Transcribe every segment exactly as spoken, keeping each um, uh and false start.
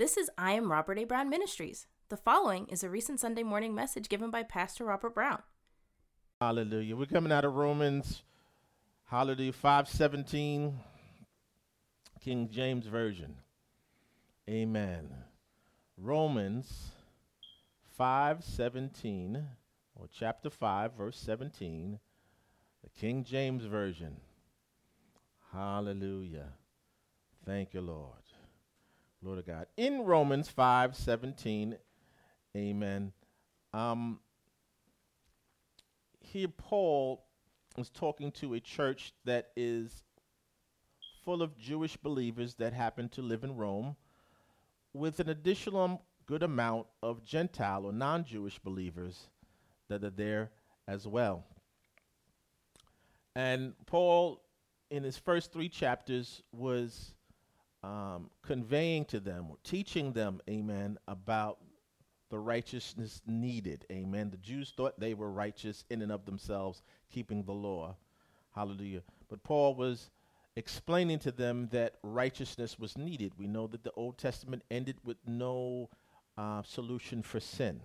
This is I Am Robert A. Brown Ministries. The following is a recent Sunday morning message given by Pastor Robert Brown. Hallelujah. We're coming out of Romans, hallelujah, five seventeen, King James Version. Amen. Romans five seventeen, or chapter five, verse seventeen, the King James Version. Hallelujah. Thank you, Lord. Lord of God. In Romans five seventeen, amen. Um, here Paul is talking to a church that is full of Jewish believers that happen to live in Rome, with an additional good amount of Gentile or non-Jewish believers that are there as well. And Paul, in his first three chapters, was um, conveying to them, or teaching them, amen, about the righteousness needed, amen. The Jews thought they were righteous in and of themselves, keeping the law, hallelujah. But Paul was explaining to them that righteousness was needed. We know that the Old Testament ended with no uh, solution for sin,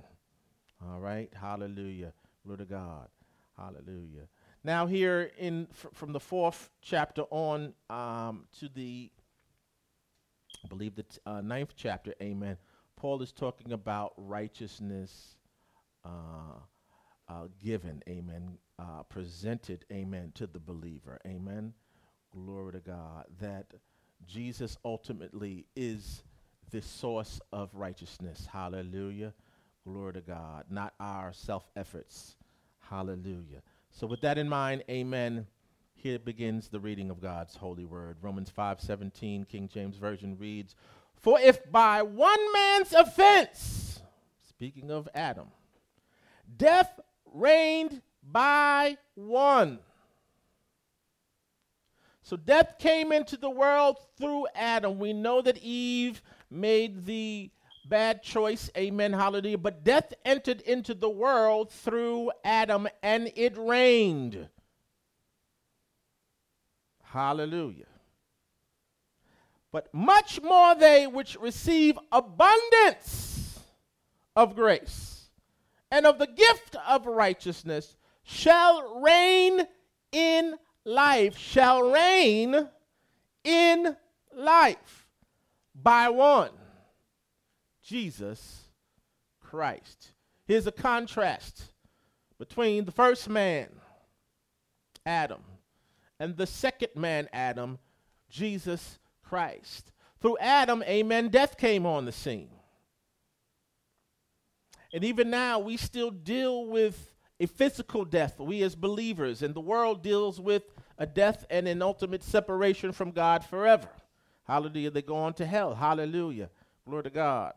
all right, hallelujah, Lord of God, hallelujah. Now here in fr- from the fourth chapter on um, to the, I believe the t- uh, ninth chapter, amen, Paul is talking about righteousness uh, uh, given, amen, uh, presented, amen, to the believer, amen. Glory to God, that Jesus ultimately is the source of righteousness, hallelujah. Glory to God, not our self-efforts, hallelujah. So with that in mind, amen, here begins the reading of God's holy word. Romans five seventeen, King James Version reads, "For if by one man's offense," speaking of Adam, "death reigned by one." So death came into the world through Adam. We know that Eve made the bad choice, amen, hallelujah. But death entered into the world through Adam, and it reigned. Hallelujah. "But much more they which receive abundance of grace and of the gift of righteousness shall reign in life," shall reign in life, "by one, Jesus Christ." Here's a contrast between the first man, Adam, and the second man, Adam, Jesus Christ. Through Adam, amen, death came on the scene. And even now, we still deal with a physical death, we as believers, and the world deals with a death and an ultimate separation from God forever. Hallelujah. They go on to hell. Hallelujah. Glory to God.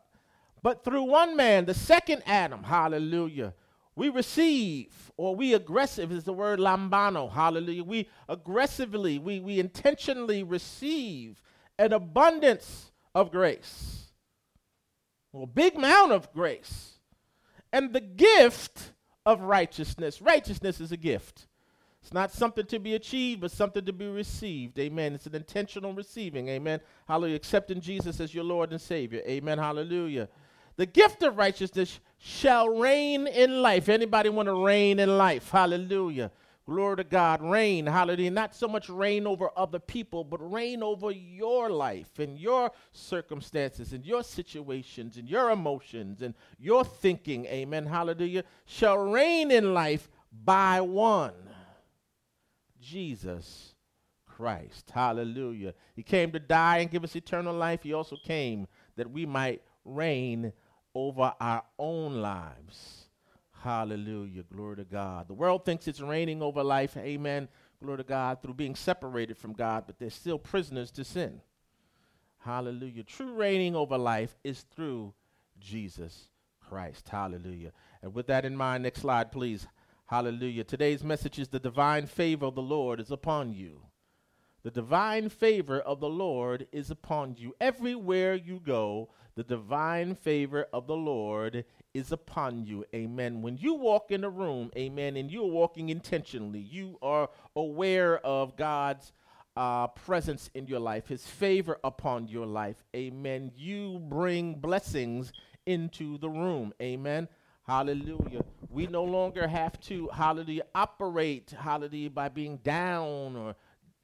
But through one man, the second Adam, hallelujah, we receive, or we aggressive is the word lambano, hallelujah. We aggressively, we, we intentionally receive an abundance of grace, or a big amount of grace, and the gift of righteousness. Righteousness is a gift. It's not something to be achieved, but something to be received. Amen. It's an intentional receiving. Amen. Hallelujah. Accepting Jesus as your Lord and Savior. Amen. Hallelujah. The gift of righteousness shall reign in life. Anybody want to reign in life? Hallelujah. Glory to God. Reign. Hallelujah. Not so much reign over other people, but reign over your life and your circumstances and your situations and your emotions and your thinking. Amen. Hallelujah. Shall reign in life by one, Jesus Christ. Hallelujah. He came to die and give us eternal life. He also came that we might reign over our own lives. Hallelujah. Glory to God. The world thinks it's reigning over life. Amen. Glory to God. Through being separated from God, but they're still prisoners to sin. Hallelujah. True reigning over life is through Jesus Christ. Hallelujah. And with that in mind, next slide, please. Hallelujah. Today's message is the divine favor of the Lord is upon you. The divine favor of the Lord is upon you. Everywhere you go, the divine favor of the Lord is upon you. Amen. When you walk in a room, amen, and you're walking intentionally, you are aware of God's uh, presence in your life, his favor upon your life. Amen. You bring blessings into the room. Amen. Hallelujah. We no longer have to, hallelujah, operate, hallelujah, by being down or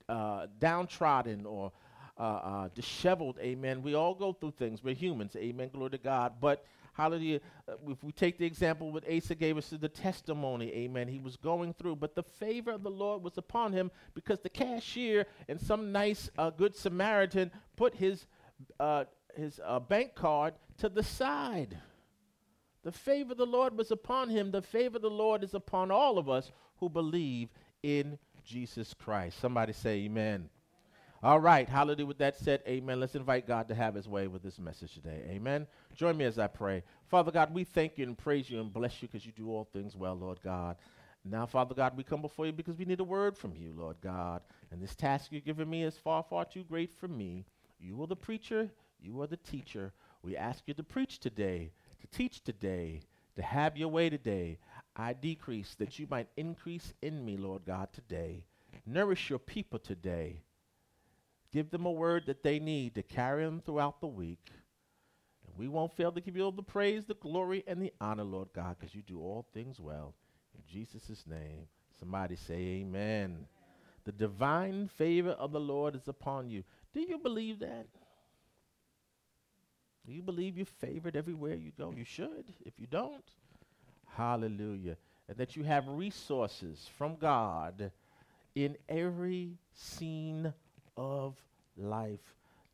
uh, downtrodden or uh, uh, disheveled. Amen. We all go through things. We're humans. Amen. Glory to God. But hallelujah, uh, if we take the example what Asa gave us, the testimony, amen, he was going through, but the favor of the Lord was upon him because the cashier and some nice uh, good Samaritan put his, uh, his uh, bank card to the side. The favor of the Lord was upon him. The favor of the Lord is upon all of us who believe in Jesus Christ. Somebody say amen. All right, hallelujah. With that said, amen. Let's invite God to have his way with this message today. Amen. Join me as I pray. Father God, we thank you and praise you and bless you because you do all things well, Lord God. Now, Father God, we come before you because we need a word from you, Lord God. And this task you've given me is far, far too great for me. You are the preacher. You are the teacher. We ask you to preach today, to teach today, to have your way today. I decrease that you might increase in me, Lord God, today. Nourish your people today. Give them a word that they need to carry them throughout the week. And we won't fail to give you all the praise, the glory, and the honor, Lord God, because you do all things well. In Jesus' name, somebody say amen. The divine favor of the Lord is upon you. Do you believe that? Do you believe you're favored everywhere you go? You should, if you don't. Hallelujah. And that you have resources from God in every scene of life.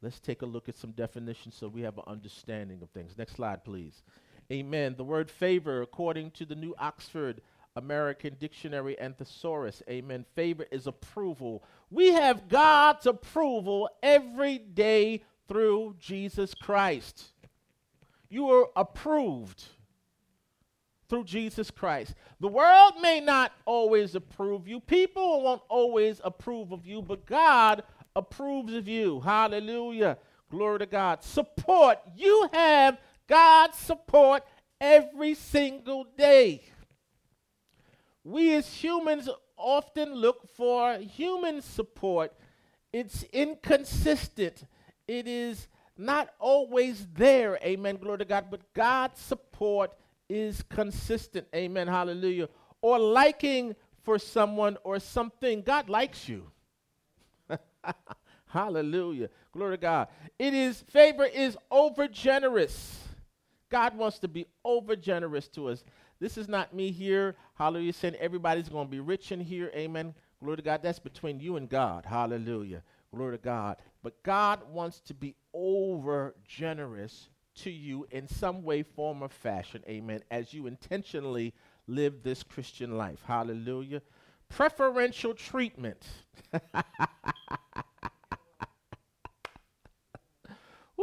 Let's take a look at some definitions so we have an understanding of things. Next slide, please. Amen. The word favor, according to the New Oxford American Dictionary and Thesaurus, amen. Favor is approval. We have God's approval every day through Jesus Christ. You are approved through Jesus Christ. The world may not always approve you. People won't always approve of you, but God approves of you. Hallelujah. Glory to God. Support. You have God's support every single day. We as humans often look for human support. It's inconsistent. It is not always there. Amen. Glory to God. But God's support is consistent. Amen. Hallelujah. Or liking for someone or something. God likes you. Hallelujah. Glory to God. It is, favor is over generous. God wants to be over generous to us. This is not me here. Hallelujah. Saying everybody's going to be rich in here. Amen. Glory to God. That's between you and God. Hallelujah. Glory to God. But God wants to be over generous to you in some way, form, or fashion. Amen. As you intentionally live this Christian life. Hallelujah. Preferential treatment.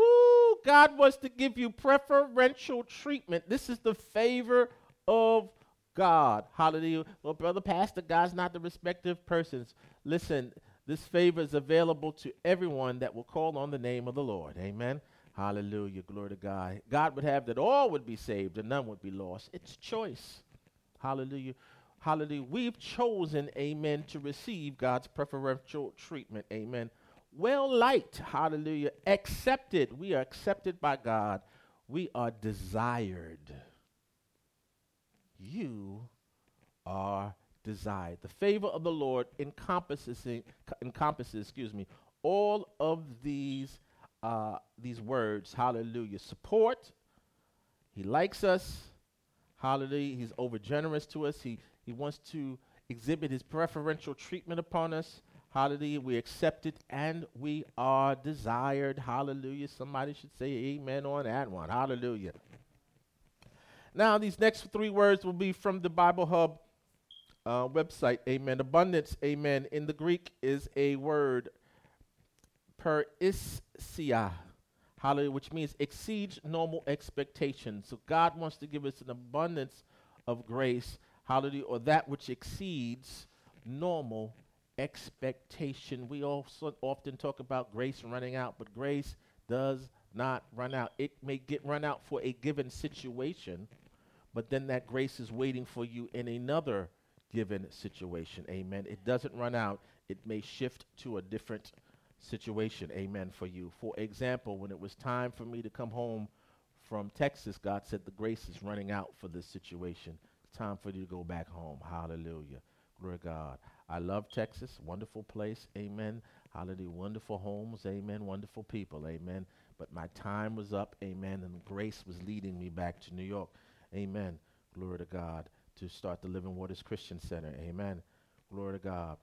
Ooh, God wants to give you preferential treatment. This is the favor of God. Hallelujah. Well, brother, pastor, God's not the respective persons. Listen, this favor is available to everyone that will call on the name of the Lord. Amen. Hallelujah. Glory to God. God would have that all would be saved and none would be lost. It's choice. Hallelujah. Hallelujah. We've chosen, amen, to receive God's preferential treatment. Amen. Well liked. Hallelujah. Accepted. We are accepted by God. We are desired. You are desired. The favor of the Lord encompasses, encompasses, excuse me, all of these, uh, these words. Hallelujah. Support. He likes us. Hallelujah. He's over generous to us. He He wants to exhibit his preferential treatment upon us. Hallelujah. We accept it and we are desired. Hallelujah. Somebody should say amen on that one. Hallelujah. Now, these next three words will be from the Bible Hub uh, website. Amen. Abundance. Amen. In the Greek is a word, perissia. Hallelujah. Which means exceeds normal expectations. So God wants to give us an abundance of grace. Hallelujah, or that which exceeds normal expectation. We also often talk about grace running out, but grace does not run out. It may get run out for a given situation, but then that grace is waiting for you in another given situation. Amen. It doesn't run out. it may shift to a different situation, amen, for you. For example, when it was time for me to come home from Texas, God said the grace is running out for this situation. It's time for you to go back home. Hallelujah. Glory to God. I love Texas. Wonderful place. Amen. Hallelujah. Wonderful homes. Amen. Wonderful people. Amen. But my time was up. Amen. And grace was leading me back to New York. Amen. Glory to God. To start the Living Waters Christian Center. Amen. Glory to God.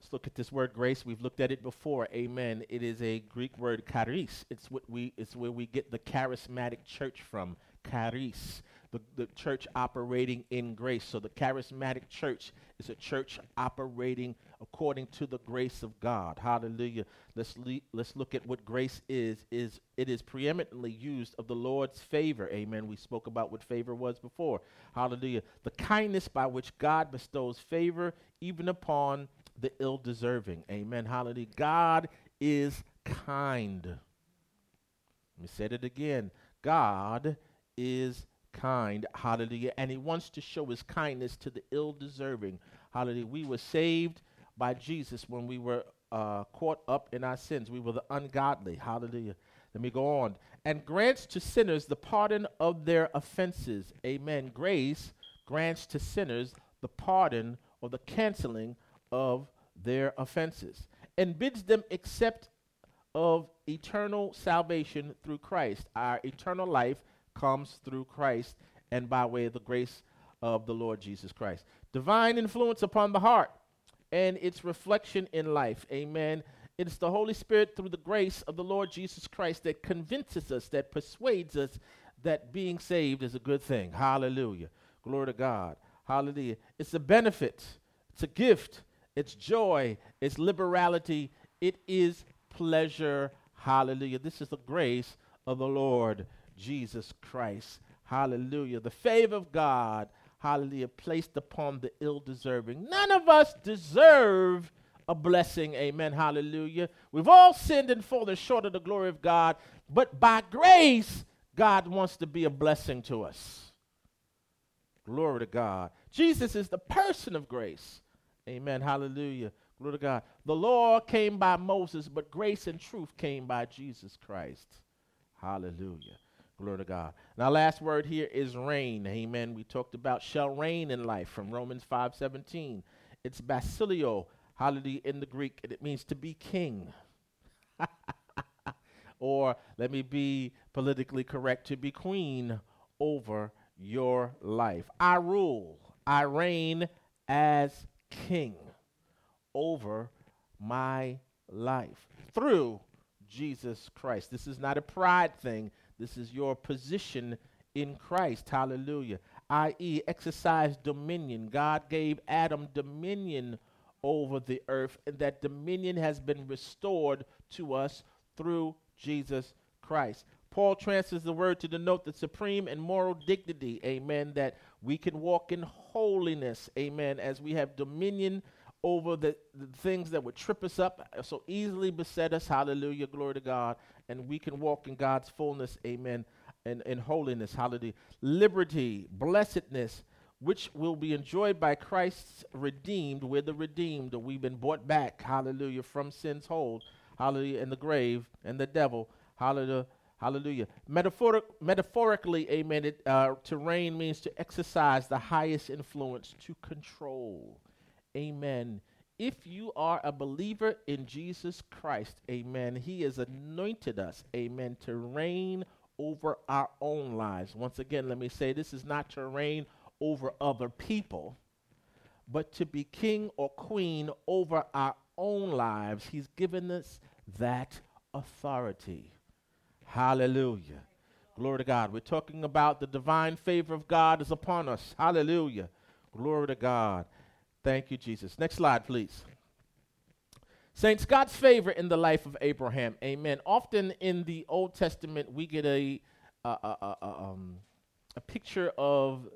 Let's look at this word grace. We've looked at it before. Amen. It is a Greek word, charis. It's what we. It's where we get the charismatic church from. Charis. The, the church operating in grace. So the charismatic church is a church operating according to the grace of God. Hallelujah. Let's le- let's look at what grace is. Is it is preeminently used of the Lord's favor. Amen. We spoke about what favor was before. Hallelujah. The kindness by which God bestows favor even upon the ill-deserving. Amen. Hallelujah. God is kind. Let me say it again. God is kind, hallelujah, and he wants to show his kindness to the ill-deserving, hallelujah. We were saved by Jesus when we were uh, caught up in our sins. We were the ungodly, hallelujah. Let me go on. And grants to sinners the pardon of their offenses, amen. Grace grants to sinners the pardon or the canceling of their offenses, and bids them accept of eternal salvation through Christ. Our eternal life comes through Christ and by way of the grace of the Lord Jesus Christ. Divine influence upon the heart and its reflection in life. Amen. It's the Holy Spirit through the grace of the Lord Jesus Christ that convinces us, that persuades us that being saved is a good thing. Hallelujah. Glory to God. Hallelujah. It's a benefit. It's a gift. It's joy. It's liberality. It is pleasure. Hallelujah. This is the grace of the Lord Jesus Christ. Hallelujah. The favor of God, hallelujah, placed upon the ill-deserving. None of us deserve a blessing. Amen. Hallelujah. We've all sinned and fallen short of the glory of God, but by grace, God wants to be a blessing to us. Glory to God. Jesus is the person of grace. Amen. Hallelujah. Glory to God. The law came by Moses, but grace and truth came by Jesus Christ. Hallelujah. Glory to God. Now, last word here is reign. Amen. We talked about shall reign in life from Romans five seventeen. It's basilio, hallelujah, in the Greek, and it means to be king. Or, let me be politically correct, to be queen over your life. I rule, I reign as king over my life through Jesus Christ. This is not a pride thing. This is your position in Christ, hallelujah, that is exercise dominion. God gave Adam dominion over the earth, and that dominion has been restored to us through Jesus Christ. Paul translates the word to denote the supreme and moral dignity, amen, that we can walk in holiness, amen, as we have dominion over the, the things that would trip us up, so easily beset us, hallelujah, glory to God, and we can walk in God's fullness, amen, and in holiness, hallelujah. Liberty, blessedness, which will be enjoyed by Christ's redeemed. We're the redeemed, we've been bought back, hallelujah, from sin's hold, hallelujah, and the grave and the devil, hallelujah. Hallelujah. Metaphoric, metaphorically, amen, it, uh, to reign means to exercise the highest influence, to control. Amen. If you are a believer in Jesus Christ, amen, he has anointed us, amen, to reign over our own lives. Once again, let me say this is not to reign over other people, but to be king or queen over our own lives. He's given us that authority. Hallelujah. Glory to God. We're talking about the divine favor of God is upon us. Hallelujah. Glory to God. Thank you, Jesus. Next slide, please. Saints, God's favor in the life of Abraham. Amen. Often in the Old Testament, we get a uh, uh, uh, um, a picture of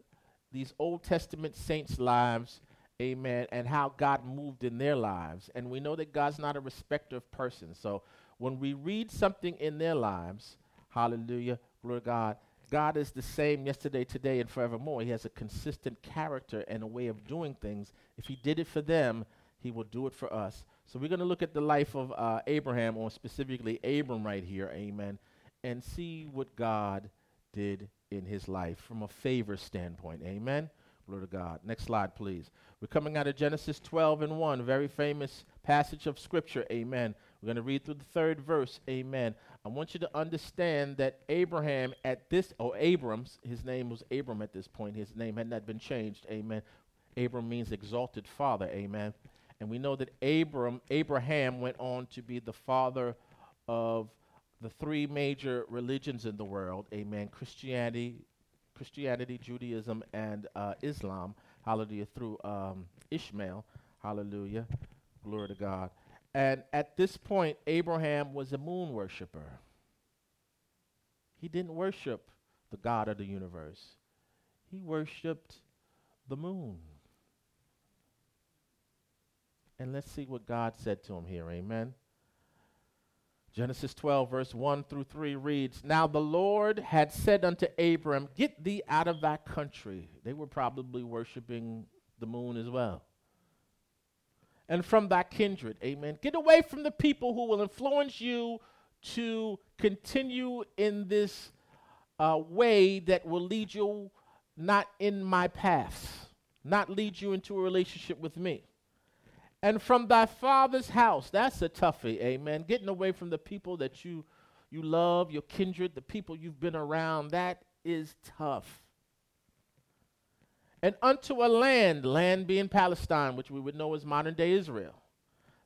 these Old Testament saints' lives, amen, and how God moved in their lives. And we know that God's not a respecter of persons. So when we read something in their lives, hallelujah, glory to God, God is the same yesterday, today, and forevermore. He has a consistent character and a way of doing things. If he did it for them, he will do it for us. So we're going to look at the life of uh, Abraham, or specifically Abram right here, amen, and see what God did in his life from a favor standpoint, amen. Glory to God. Next slide, please. We're coming out of Genesis twelve and one, very famous passage of Scripture, amen. We're going to read through the third verse, amen. I want you to understand that Abraham at this, or Abrams, his name was Abram at this point. His name had not been changed, amen. Abram means exalted father, amen. And we know that Abram, Abraham went on to be the father of the three major religions in the world, amen, Christianity, Christianity, Judaism, and uh, Islam, hallelujah, through um, Ishmael, hallelujah, glory to God. And at this point, Abraham was a moon worshiper. He didn't worship the God of the universe. He worshiped the moon. And let's see what God said to him here, amen. Genesis twelve, verse one through three reads, Now the Lord had said unto Abram, Get thee out of thy country. They were probably worshiping the moon as well. And from thy kindred, amen. Get away from the people who will influence you to continue in this uh, way that will lead you not in my paths, not lead you into a relationship with me. And from thy father's house, that's a toughie, amen. Getting away from the people that you you love, your kindred, the people you've been around, that is tough. And unto a land, land being Palestine, which we would know as modern-day Israel,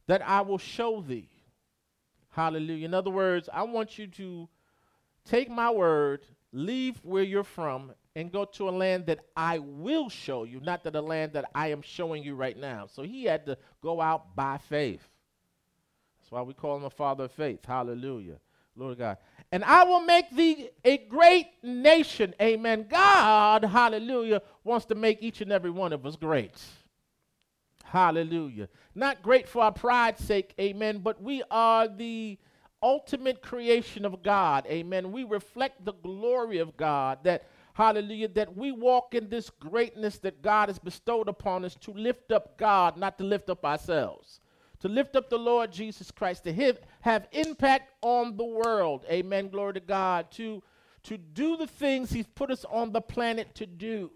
that I will show thee. Hallelujah. In other words, I want you to take my word, leave where you're from, and go to a land that I will show you, not that a land that I am showing you right now. So he had to go out by faith. That's why we call him a father of faith. Hallelujah. Lord God. And I will make thee a great nation. Amen. God, hallelujah, wants to make each and every one of us great. Hallelujah. Not great for our pride's sake, amen, but we are the ultimate creation of God. Amen. We reflect the glory of God that, hallelujah, that we walk in this greatness that God has bestowed upon us to lift up God, not to lift up ourselves, to lift up the Lord Jesus Christ, to have, have impact on the world. Amen, glory to God, to, to do the things he's put us on the planet to do.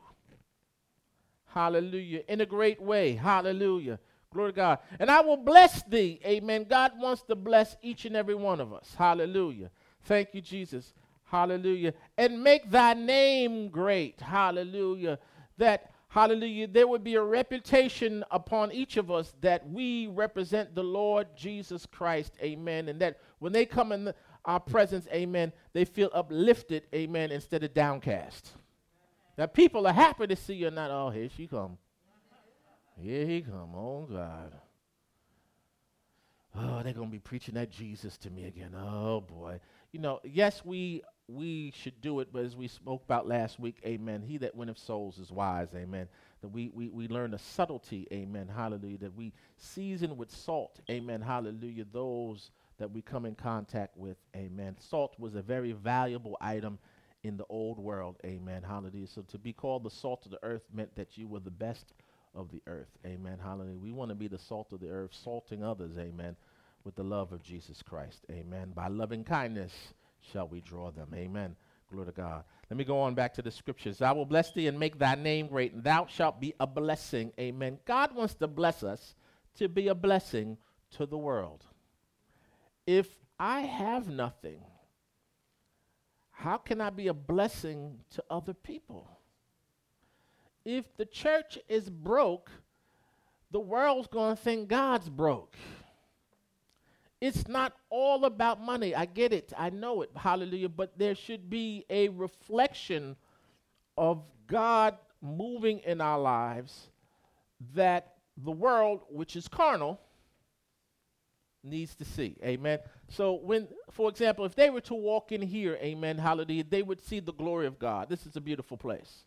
Hallelujah, in a great way. Hallelujah, glory to God. And I will bless thee. Amen, God wants to bless each and every one of us. Hallelujah, thank you, Jesus. Hallelujah. And make thy name great. Hallelujah. That, hallelujah, there would be a reputation upon each of us that we represent the Lord Jesus Christ. Amen. And that when they come in the, our presence, amen, they feel uplifted, amen, instead of downcast. Now, people are happy to see you, not, oh, here she come. Here he come. Oh, God. Oh, they're going to be preaching that Jesus to me again. Oh, boy. You know, yes, we... We should do it, but as we spoke about last week, amen, he that winneth souls is wise, amen, that we, we, we learn a subtlety, amen, hallelujah, that we season with salt, amen, hallelujah, those that we come in contact with, amen. Salt was a very valuable item in the old world, amen, hallelujah. So to be called the salt of the earth meant that you were the best of the earth, amen, hallelujah. We want to be the salt of the earth, salting others, amen, with the love of Jesus Christ, amen, by loving kindness shall we draw them. Amen. Glory to God. Let me go on back to the scriptures. I will bless thee and make thy name great, and thou shalt be a blessing. Amen. God wants to bless us to be a blessing to the world. If I have nothing, how can I be a blessing to other people? If the church is broke, the world's going to think God's broke. It's not all about money. I get it. I know it. Hallelujah. But there should be a reflection of God moving in our lives that the world, which is carnal, needs to see. Amen. So when, for example, if they were to walk in here, amen, hallelujah, they would see the glory of God. This is a beautiful place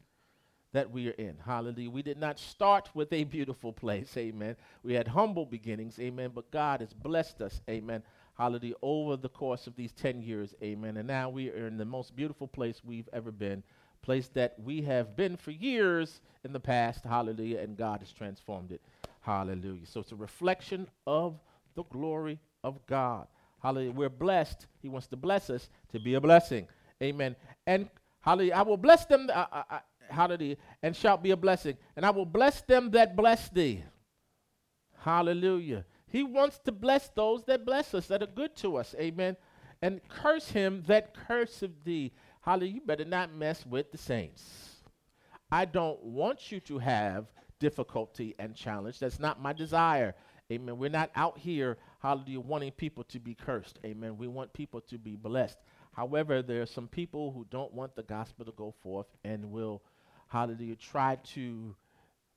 that we are in. Hallelujah. We did not start with a beautiful place. Amen. We had humble beginnings. Amen. But God has blessed us. Amen. Hallelujah. Over the course of these ten years. Amen. And now we are in the most beautiful place we've ever been. Place that we have been for years in the past. Hallelujah. And God has transformed it. Hallelujah. So it's a reflection of the glory of God. Hallelujah. We're blessed. He wants to bless us to be a blessing. Amen. And hallelujah. I will bless them. Uh, uh, uh, hallelujah. And shalt be a blessing. And I will bless them that bless thee. Hallelujah. He wants to bless those that bless us, that are good to us. Amen. And curse him that curseth thee. Hallelujah. You better not mess with the saints. I don't want you to have difficulty and challenge. That's not my desire. Amen. We're not out here, hallelujah, wanting people to be cursed. Amen. We want people to be blessed. However, there are some people who don't want the gospel to go forth and will, hallelujah, try to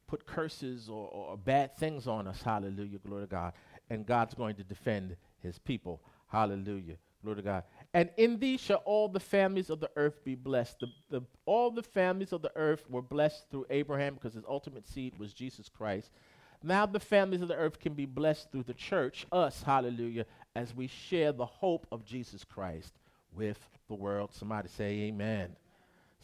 put curses or, or bad things on us. Hallelujah. Glory to God. And God's going to defend his people. Hallelujah. Glory to God. And in thee shall all the families of the earth be blessed. The, the, all the families of the earth were blessed through Abraham because his ultimate seed was Jesus Christ. Now the families of the earth can be blessed through the church, us, hallelujah, as we share the hope of Jesus Christ with the world. Somebody say amen.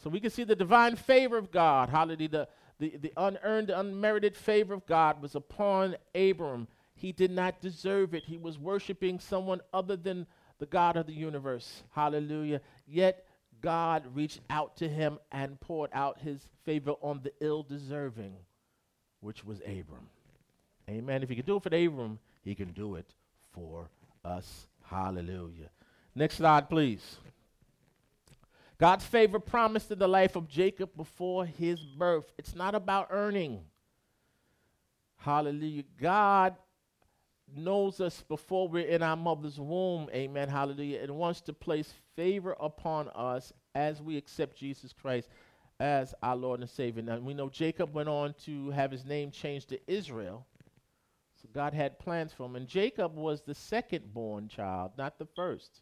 So we can see the divine favor of God, hallelujah, the, the, the unearned, unmerited favor of God was upon Abram. He did not deserve it. He was worshiping someone other than the God of the universe, hallelujah. Yet God reached out to him and poured out his favor on the ill-deserving, which was Abram. Amen. If he could do it for Abram, he can do it for us. Hallelujah. Next slide, please. God's favor promised in the life of Jacob before his birth. It's not about earning. Hallelujah. God knows us before we're in our mother's womb. Amen. Hallelujah. And wants to place favor upon us as we accept Jesus Christ as our Lord and Savior. Now, we know Jacob went on to have his name changed to Israel. So God had plans for him. And Jacob was the second born child, not the first.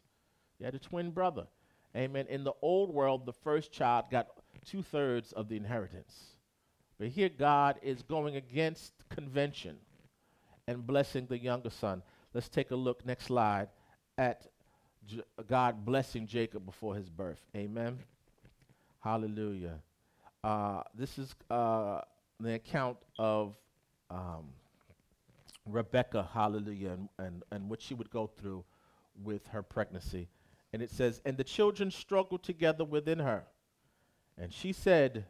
He had a twin brother. Amen. In the old world, the first child got two-thirds of the inheritance. But here God is going against convention and blessing the younger son. Let's take a look, next slide, at J- God blessing Jacob before his birth. Amen. Hallelujah. Uh, this is uh, the account of um, Rebecca, hallelujah, and, and, and what she would go through with her pregnancy. And it says, and the children struggled together within her. And she said,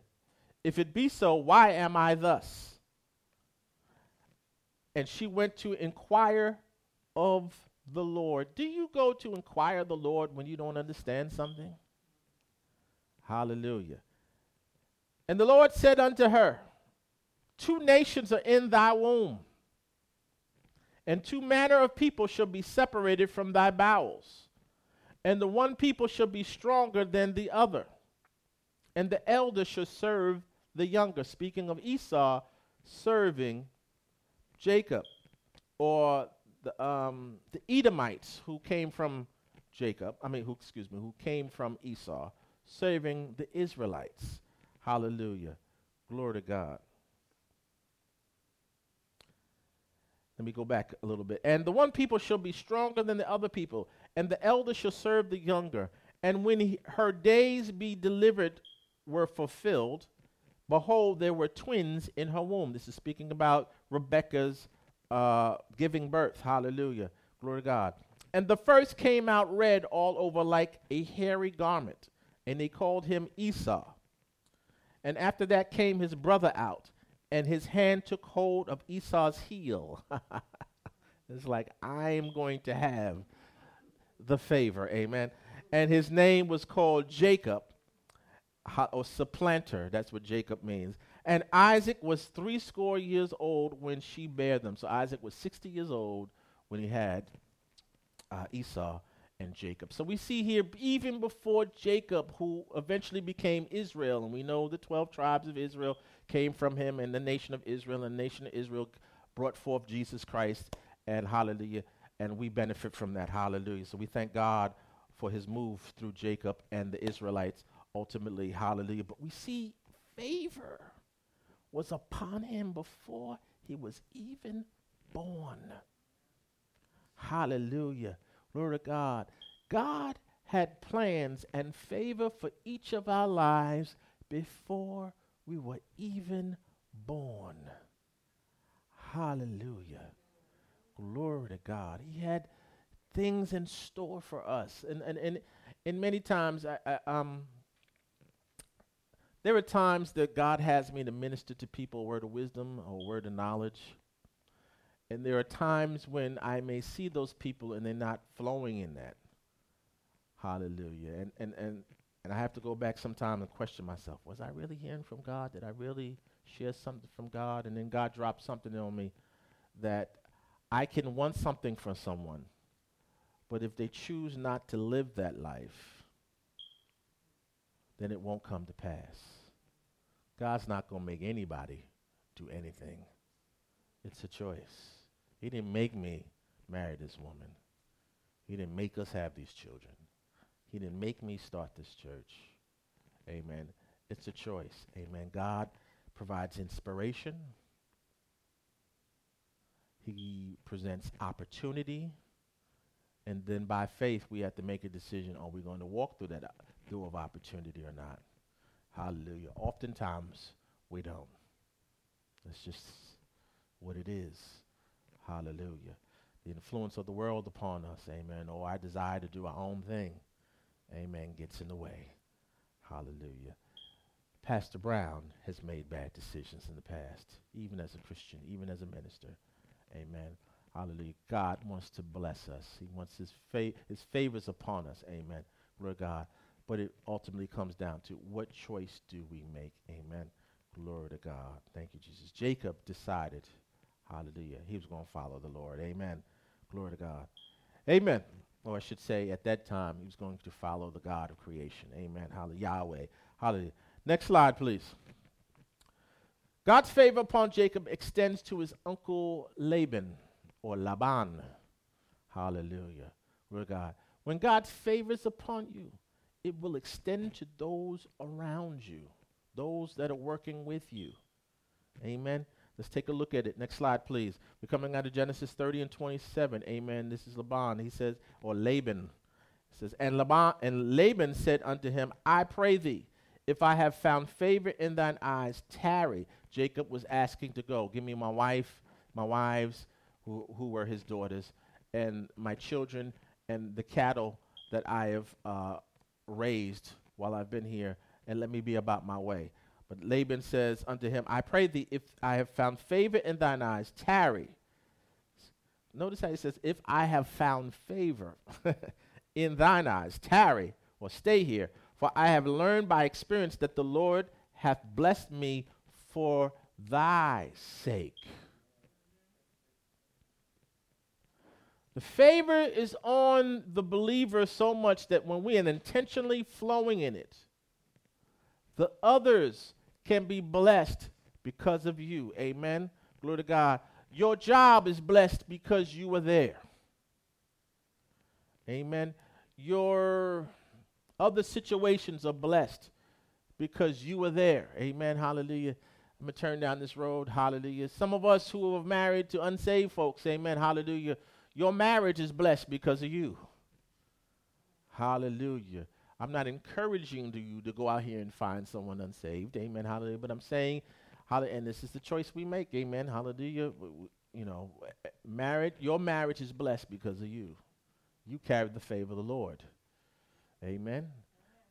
if it be so, why am I thus? And she went to inquire of the Lord. Do you go to inquire of the Lord when you don't understand something? Hallelujah. And the Lord said unto her, two nations are in thy womb, and two manner of people shall be separated from thy bowels, and the one people shall be stronger than the other, and the elder shall serve the younger. Speaking of Esau serving Jacob, or the, um, the Edomites who came from Jacob, I mean, who, excuse me, who came from Esau, serving the Israelites. Hallelujah. Glory to God. Let me go back a little bit. And the one people shall be stronger than the other people, and the elder shall serve the younger. And when he, her days be delivered were fulfilled, behold, there were twins in her womb. This is speaking about Rebecca's uh, giving birth. Hallelujah. Glory to God. And the first came out red all over like a hairy garment, and they called him Esau. And after that came his brother out, and his hand took hold of Esau's heel. It's like, I am going to have the favor. Amen. And his name was called Jacob, or supplanter. That's what Jacob means. And Isaac was threescore years old when she bare them. So Isaac was sixty years old when he had uh, Esau and Jacob. So we see here, even before Jacob, who eventually became Israel, and we know the twelve tribes of Israel came from him, and the nation of Israel, and the nation of Israel brought forth Jesus Christ, and hallelujah, and we benefit from that, hallelujah. So we thank God for his move through Jacob and the Israelites ultimately, hallelujah. But we see favor was upon him before he was even born. Hallelujah. Glory to God. God had plans and favor for each of our lives before we were even born. Hallelujah. Glory to God. He had things in store for us. And and, and, and many times, I, I, um, there are times that God has me to minister to people a word of wisdom or a word of knowledge. And there are times when I may see those people and they're not flowing in that. Hallelujah. And and and, and I have to go back sometime and question myself. Was I really hearing from God? Did I really share something from God? And then God dropped something on me that I can want something from someone. But if they choose not to live that life, then it won't come to pass. God's not going to make anybody do anything. It's a choice. He didn't make me marry this woman. He didn't make us have these children. He didn't make me start this church. Amen. It's a choice. Amen. God provides inspiration. He presents opportunity. And then by faith, we have to make a decision, are we going to walk through that o- door of opportunity or not? Hallelujah. Oftentimes, we don't. It's just what it is. Hallelujah. The influence of the world upon us, amen, or our desire to do our own thing, amen, gets in the way. Hallelujah. Pastor Brown has made bad decisions in the past, even as a Christian, even as a minister, amen. Hallelujah. God wants to bless us. He wants his, fa- his favors upon us. Amen. Glory to God. But it ultimately comes down to what choice do we make? Amen. Glory to God. Thank you, Jesus. Jacob decided, hallelujah, he was going to follow the Lord. Amen. Glory to God. Amen. Or I should say at that time, he was going to follow the God of creation. Amen. Hallelujah. Yahweh. Hallelujah. Next slide, please. God's favor upon Jacob extends to his uncle Laban. Or Laban. Hallelujah. Glory to God. When God favors upon you, it will extend to those around you, those that are working with you. Amen. Let's take a look at it. Next slide, please. We're coming out of Genesis thirty and twenty-seven. Amen. This is Laban. He says, or Laban. It says, and Laban and Laban said unto him, I pray thee, if I have found favor in thine eyes, tarry. Jacob was asking to go. Give me my wife, my wives, who were his daughters, and my children, and the cattle that I have uh, raised while I've been here, and let me be about my way. But Laban says unto him, I pray thee, if I have found favor in thine eyes, tarry. Notice how he says, if I have found favor in thine eyes, tarry, or stay here, for I have learned by experience that the Lord hath blessed me for thy sake. The favor is on the believer so much that when we are intentionally flowing in it, the others can be blessed because of you. Amen. Glory to God. Your job is blessed because you were there. Amen. Your other situations are blessed because you were there. Amen. Hallelujah. I'm going to turn down this road. Hallelujah. Some of us who are married to unsaved folks. Amen. Hallelujah. Your marriage is blessed because of you. Hallelujah. I'm not encouraging you to go out here and find someone unsaved. Amen. Hallelujah. But I'm saying, and this is the choice we make. Amen. Hallelujah. You know, marriage, your marriage is blessed because of you. You carry the favor of the Lord. Amen.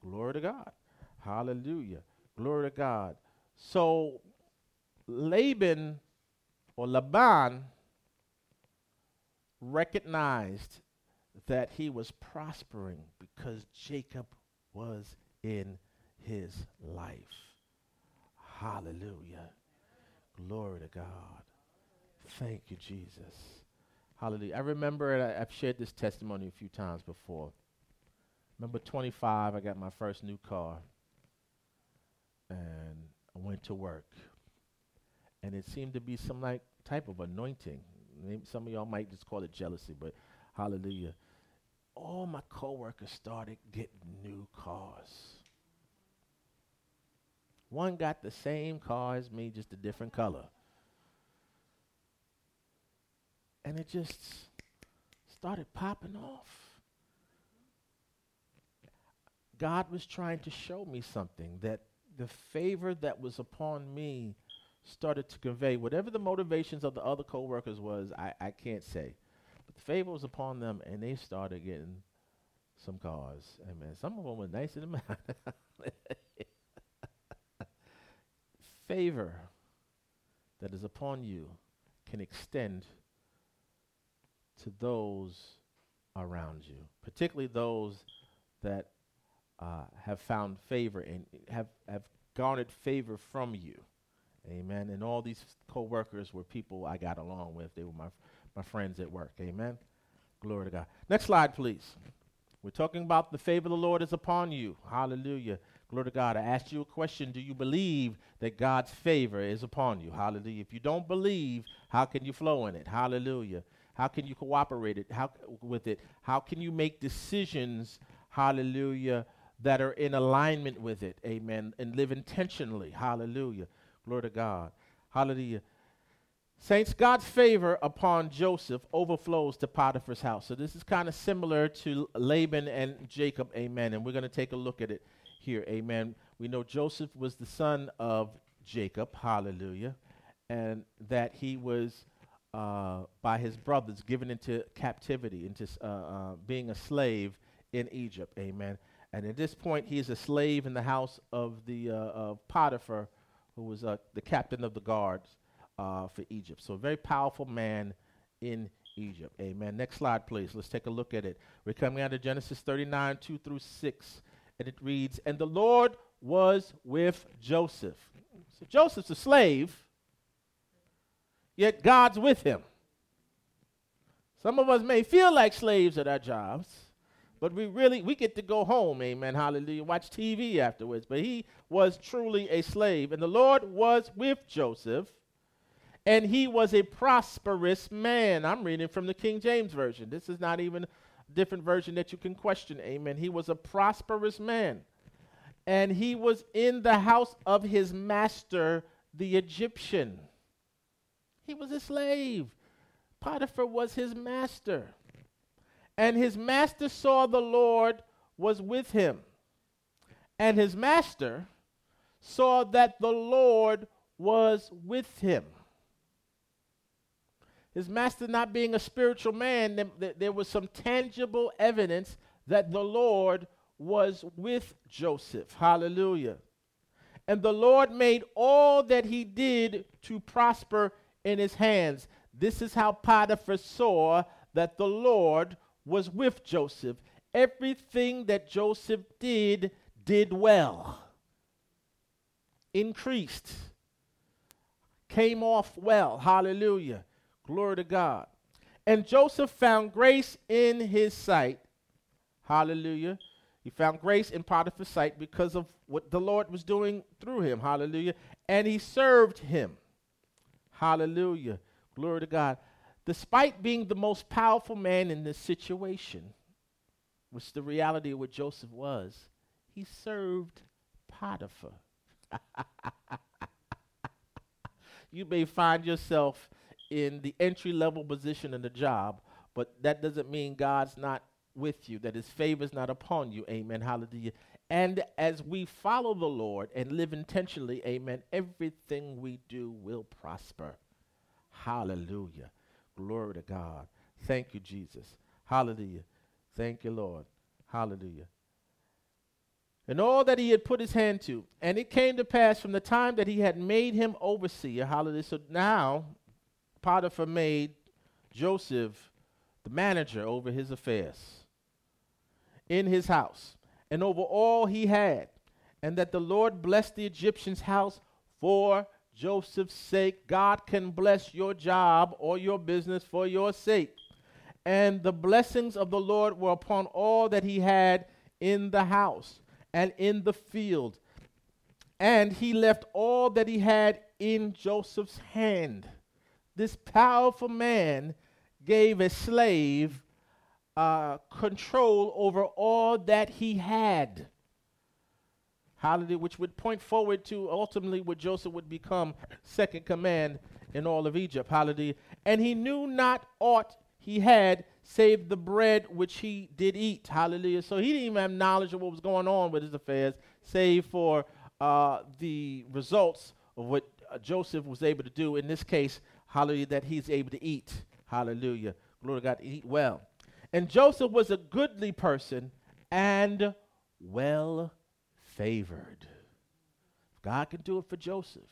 Glory to God. Hallelujah. Glory to God. So Laban or Laban recognized that he was prospering because Jacob was in his life. Hallelujah. Glory to God. Thank you, Jesus. Hallelujah. I remember, and I, I've shared this testimony a few times before. Remember twenty-five, I got my first new car, and I went to work. And it seemed to be some like type of anointing. Maybe some of y'all might just call it jealousy, but hallelujah. All my coworkers started getting new cars. One got the same car as me, just a different color. And it just started popping off. God was trying to show me something, that the favor that was upon me started to convey whatever the motivations of the other co-workers was, I, I can't say. But the favor was upon them, and they started getting some cars. Amen. Some of them were nicer than mine. Favor that is upon you can extend to those around you, particularly those that uh, have found favor and have, have garnered favor from you. Amen. And all these co-workers were people I got along with. They were my, my friends at work. Amen. Glory to God. Next slide, please. We're talking about the favor of the Lord is upon you. Hallelujah. Glory to God. I asked you a question. Do you believe that God's favor is upon you? Hallelujah. If you don't believe, how can you flow in it? Hallelujah. How can you cooperate it? How with it? How can you make decisions, hallelujah, that are in alignment with it? Amen. And live intentionally. Hallelujah. Glory to God. Hallelujah. Saints, God's favor upon Joseph overflows to Potiphar's house. So this is kind of similar to Laban and Jacob. Amen. And we're going to take a look at it here. Amen. We know Joseph was the son of Jacob. Hallelujah. And that he was, uh, by his brothers, given into captivity, into uh, uh, being a slave in Egypt. Amen. And at this point, he is a slave in the house of the uh, of Potiphar, who was uh, the captain of the guards uh, for Egypt. So a very powerful man in Egypt. Amen. Next slide, please. Let's take a look at it. We're coming out of Genesis thirty-nine, two through six. And it reads, "And the Lord was with Joseph." So Joseph's a slave, yet God's with him. Some of us may feel like slaves at our jobs, but we really, we get to go home, amen, hallelujah, watch T V afterwards. But he was truly a slave. And the Lord was with Joseph, and he was a prosperous man. I'm reading from the King James Version. This is not even a different version that you can question, amen. He was a prosperous man, and he was in the house of his master, the Egyptian. He was a slave. Potiphar was his master. And his master saw the Lord was with him. And his master saw that the Lord was with him. His master not being a spiritual man, th- th- there was some tangible evidence that the Lord was with Joseph. Hallelujah. And the Lord made all that he did to prosper in his hands. This is how Potiphar saw that the Lord was with Joseph. Everything that Joseph did, did well. Increased. Came off well. Hallelujah. Glory to God. And Joseph found grace in his sight. Hallelujah. He found grace in Potiphar's sight because of what the Lord was doing through him. Hallelujah. And he served him. Hallelujah. Glory to God. Despite being the most powerful man in this situation, which the reality of what Joseph was, he served Potiphar. You may find yourself in the entry-level position in the job, but that doesn't mean God's not with you, that his favor is not upon you. Amen. Hallelujah. And as we follow the Lord and live intentionally, amen, everything we do will prosper. Hallelujah. Glory to God. Thank you, Jesus. Hallelujah. Thank you, Lord. Hallelujah. And all that he had put his hand to, and it came to pass from the time that he had made him overseer. Hallelujah. So now Potiphar made Joseph the manager over his affairs in his house and over all he had, and that the Lord blessed the Egyptian's house for Joseph's sake. God can bless your job or your business for your sake. And the blessings of the Lord were upon all that he had in the house and in the field. And he left all that he had in Joseph's hand. This powerful man gave a slave uh, control over all that he had. Hallelujah, which would point forward to ultimately what Joseph would become, second command in all of Egypt. Hallelujah. And he knew not aught he had save the bread which he did eat. Hallelujah. So he didn't even have knowledge of what was going on with his affairs, save for uh, the results of what uh, Joseph was able to do in this case, hallelujah, that he's able to eat. Hallelujah. Glory to God, eat well. And Joseph was a goodly person and well-favored. God can do it for Joseph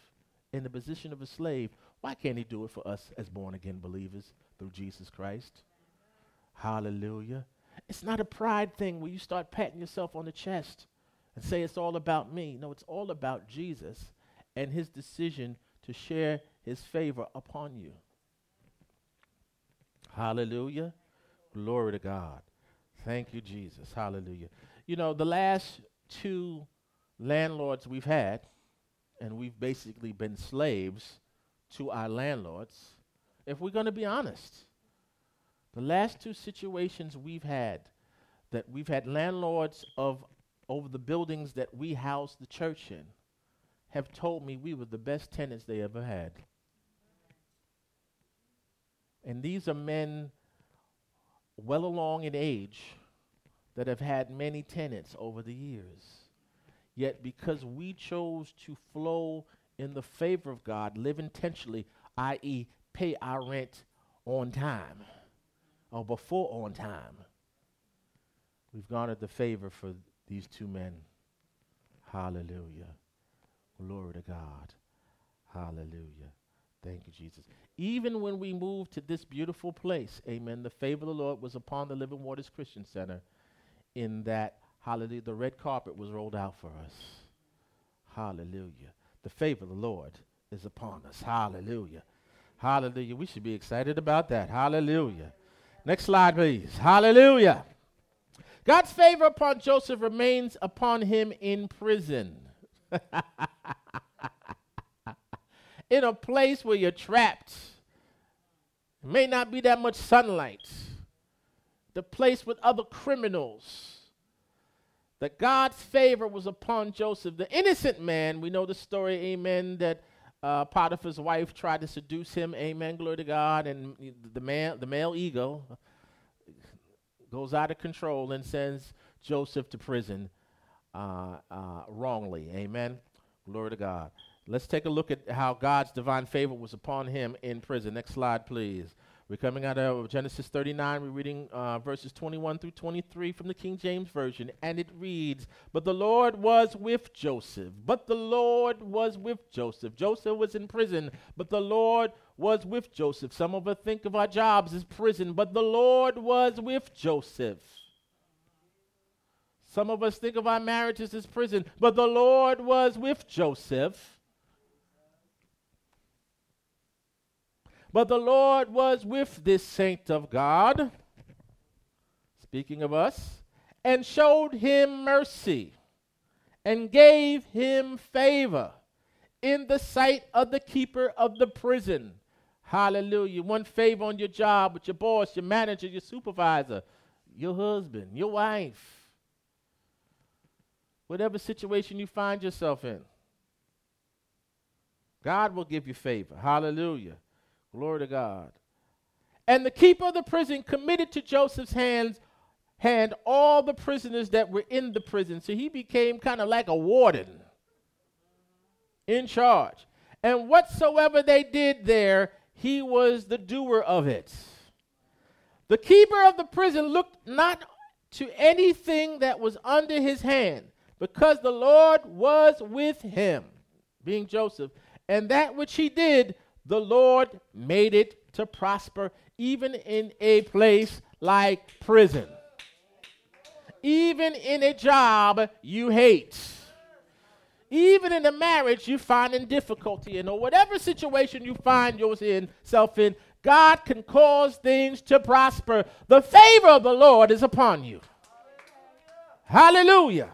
in the position of a slave. Why can't he do it for us as born-again believers through Jesus Christ? Hallelujah. It's not a pride thing where you start patting yourself on the chest and say it's all about me. No, it's all about Jesus and his decision to share his favor upon you. Hallelujah. Glory to God. Thank you, Jesus. Hallelujah. You know, the last two landlords we've had, and we've basically been slaves to our landlords, if we're going to be honest. The last two situations we've had, that we've had landlords of over the buildings that we house the church in, have told me we were the best tenants they ever had. And these are men well along in age that have had many tenants over the years. Yet because we chose to flow in the favor of God, live intentionally, that is pay our rent on time, or before on time, we've garnered the favor for th- these two men. Hallelujah. Glory to God. Hallelujah. Thank you, Jesus. Even when we moved to this beautiful place, amen, the favor of the Lord was upon the Living Waters Christian Center in that, hallelujah, the red carpet was rolled out for us. Hallelujah. The favor of the Lord is upon us. Hallelujah. Hallelujah. We should be excited about that. Hallelujah. Next slide, please. Hallelujah. God's favor upon Joseph remains upon him in prison. In a place where you're trapped. There may not be that much sunlight. The place with other criminals. That God's favor was upon Joseph, the innocent man. We know the story, amen, that Uh, Potiphar's wife tried to seduce him, amen, glory to God, and the man, the male ego goes out of control and sends Joseph to prison uh, uh, wrongly, amen, glory to God. Let's take a look at how God's divine favor was upon him in prison. Next slide, please. We're coming out of Genesis thirty-nine. We're reading uh, verses twenty-one through twenty-three from the King James Version, and it reads, But the Lord was with Joseph. But the Lord was with Joseph. Joseph was in prison, but the Lord was with Joseph. Some of us think of our jobs as prison, but the Lord was with Joseph. Some of us think of our marriages as prison, but the Lord was with Joseph. But the Lord was with this saint of God, speaking of us, and showed him mercy and gave him favor in the sight of the keeper of the prison. Hallelujah. One favor on your job with your boss, your manager, your supervisor, your husband, your wife, whatever situation you find yourself in. God will give you favor. Hallelujah. Glory to God. And the keeper of the prison committed to Joseph's hands, hand all the prisoners that were in the prison. So he became kind of like a warden in charge. And whatsoever they did there, he was the doer of it. The keeper of the prison looked not to anything that was under his hand, because the Lord was with him, being Joseph. And that which he did, the Lord made it to prosper, even in a place like prison. Even in a job you hate. Even in a marriage you find in difficulty in, or whatever situation you find yourself in, God can cause things to prosper. The favor of the Lord is upon you. Hallelujah. Hallelujah.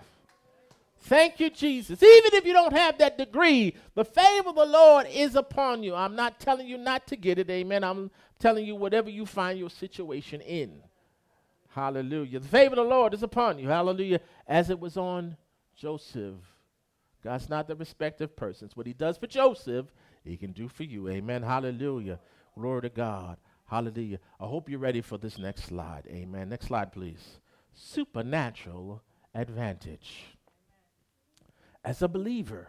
Thank you, Jesus. Even if you don't have that degree, the favor of the Lord is upon you. I'm not telling you not to get it, amen. I'm telling you whatever you find your situation in. Hallelujah. The favor of the Lord is upon you. Hallelujah. As it was on Joseph. God's not the respecter of persons. What he does for Joseph, he can do for you. Amen. Hallelujah. Glory to God. Hallelujah. I hope you're ready for this next slide. Amen. Next slide, please. Supernatural advantage. As a believer,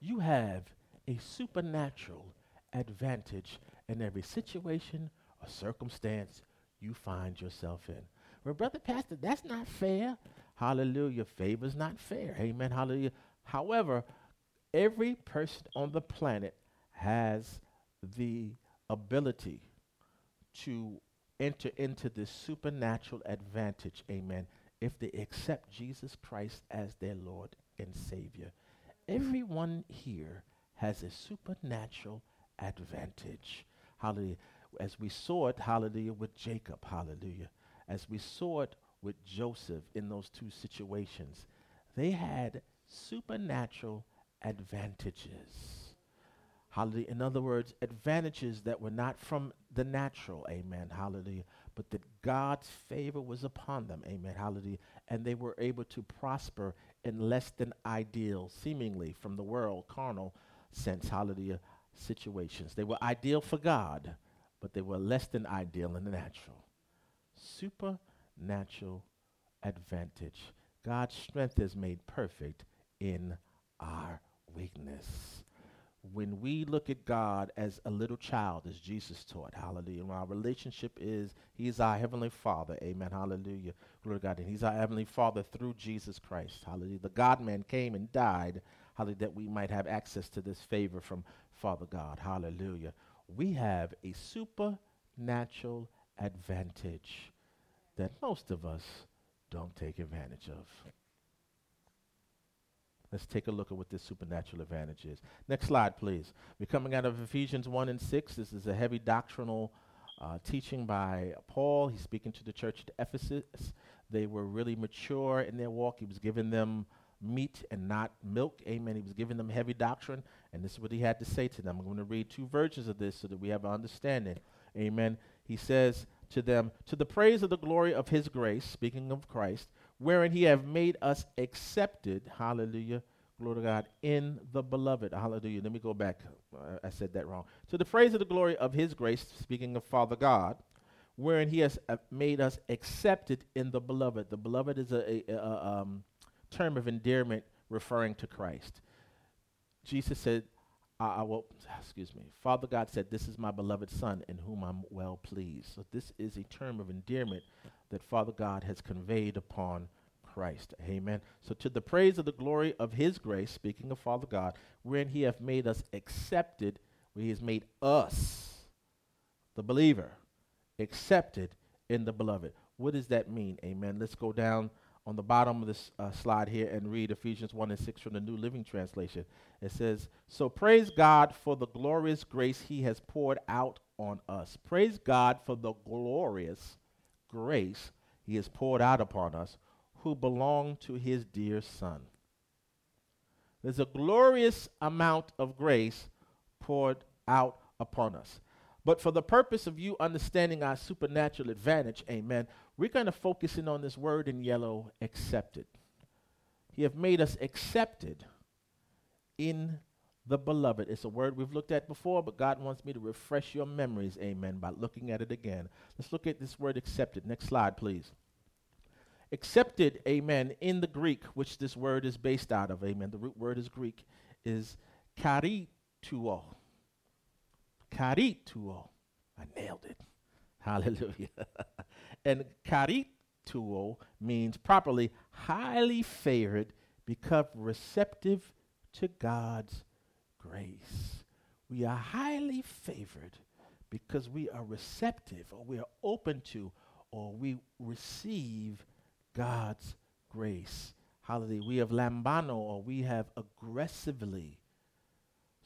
you have a supernatural advantage in every situation or circumstance you find yourself in. Well, brother pastor, that's not fair. Hallelujah. Favor's not fair. Amen. Hallelujah. However, every person on the planet has the ability to enter into this supernatural advantage, amen, if they accept Jesus Christ as their Lord and Savior. Everyone here has a supernatural advantage. Hallelujah. As we saw it, hallelujah, with Jacob, hallelujah. As we saw it with Joseph in those two situations, they had supernatural advantages. Hallelujah. In other words, advantages that were not from the natural, amen, hallelujah, but that God's favor was upon them, amen, hallelujah, and they were able to prosper in less than ideal, seemingly from the world, carnal sense, hallelujah, situations. They were ideal for God, but they were less than ideal in the natural. Supernatural advantage. God's strength is made perfect in our weakness. When we look at God as a little child, as Jesus taught, hallelujah, and our relationship is, he is our Heavenly Father, amen, hallelujah, glory to God, and he's our Heavenly Father through Jesus Christ, hallelujah. The God-man came and died, hallelujah, that we might have access to this favor from Father God, hallelujah. We have a supernatural advantage that most of us don't take advantage of. Let's take a look at what this supernatural advantage is. Next slide, please. We're coming out of Ephesians one and six. This is a heavy doctrinal uh, teaching by Paul. He's speaking to the church at Ephesus. They were really mature in their walk. He was giving them meat and not milk. Amen. He was giving them heavy doctrine, and this is what he had to say to them. I'm going to read two versions of this so that we have an understanding. Amen. He says to them, to the praise of the glory of his grace, speaking of Christ, wherein he have made us accepted, hallelujah, glory to God, in the beloved, hallelujah. Let me go back. Uh, I said that wrong. To the praise of the glory of his grace, speaking of Father God, wherein he has uh, made us accepted in the beloved. The beloved is a, a, a um, term of endearment referring to Christ. Jesus said, I, I will, excuse me, Father God said, this is my beloved Son in whom I'm well pleased. So this is a term of endearment that Father God has conveyed upon Christ. Amen. So to the praise of the glory of his grace, speaking of Father God, wherein he hath made us accepted, where he has made us, the believer, accepted in the beloved. What does that mean? Amen. Let's go down on the bottom of this uh, slide here and read Ephesians one and six from the New Living Translation. It says, so praise God for the glorious grace he has poured out on us. Praise God for the glorious grace he has poured out upon us who belong to his dear Son. There's a glorious amount of grace poured out upon us. But for the purpose of you understanding our supernatural advantage, amen, we're going to focus in on this word in yellow, accepted. He have made us accepted in the beloved. It's a word we've looked at before, but God wants me to refresh your memories, amen, by looking at it again. Let's look at this word accepted. Next slide, please. Accepted, amen, in the Greek, which this word is based out of, amen. The root word is Greek, is charitoō. Charitoō. I nailed it. Hallelujah. And charitoō means properly highly favored, become receptive to God's grace. We are highly favored because we are receptive, or we are open to, or we receive God's grace. Hallelujah. We have lambano, or we have aggressively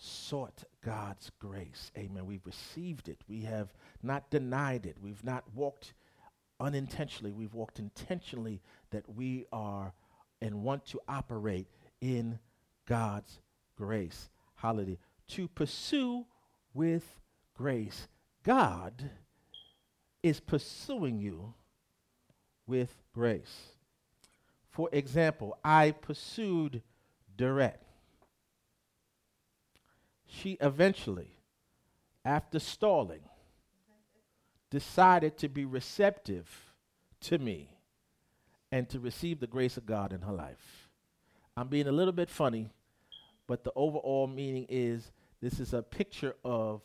sought God's grace. Amen. We've received it. We have not denied it. We've not walked unintentionally. We've walked intentionally that we are and want to operate in God's grace. Hallelujah. To pursue with grace. God is pursuing you with grace. For example, I pursued Dorette. She eventually, after stalling, decided to be receptive to me and to receive the grace of God in her life. I'm being a little bit funny, but the overall meaning is This is a picture of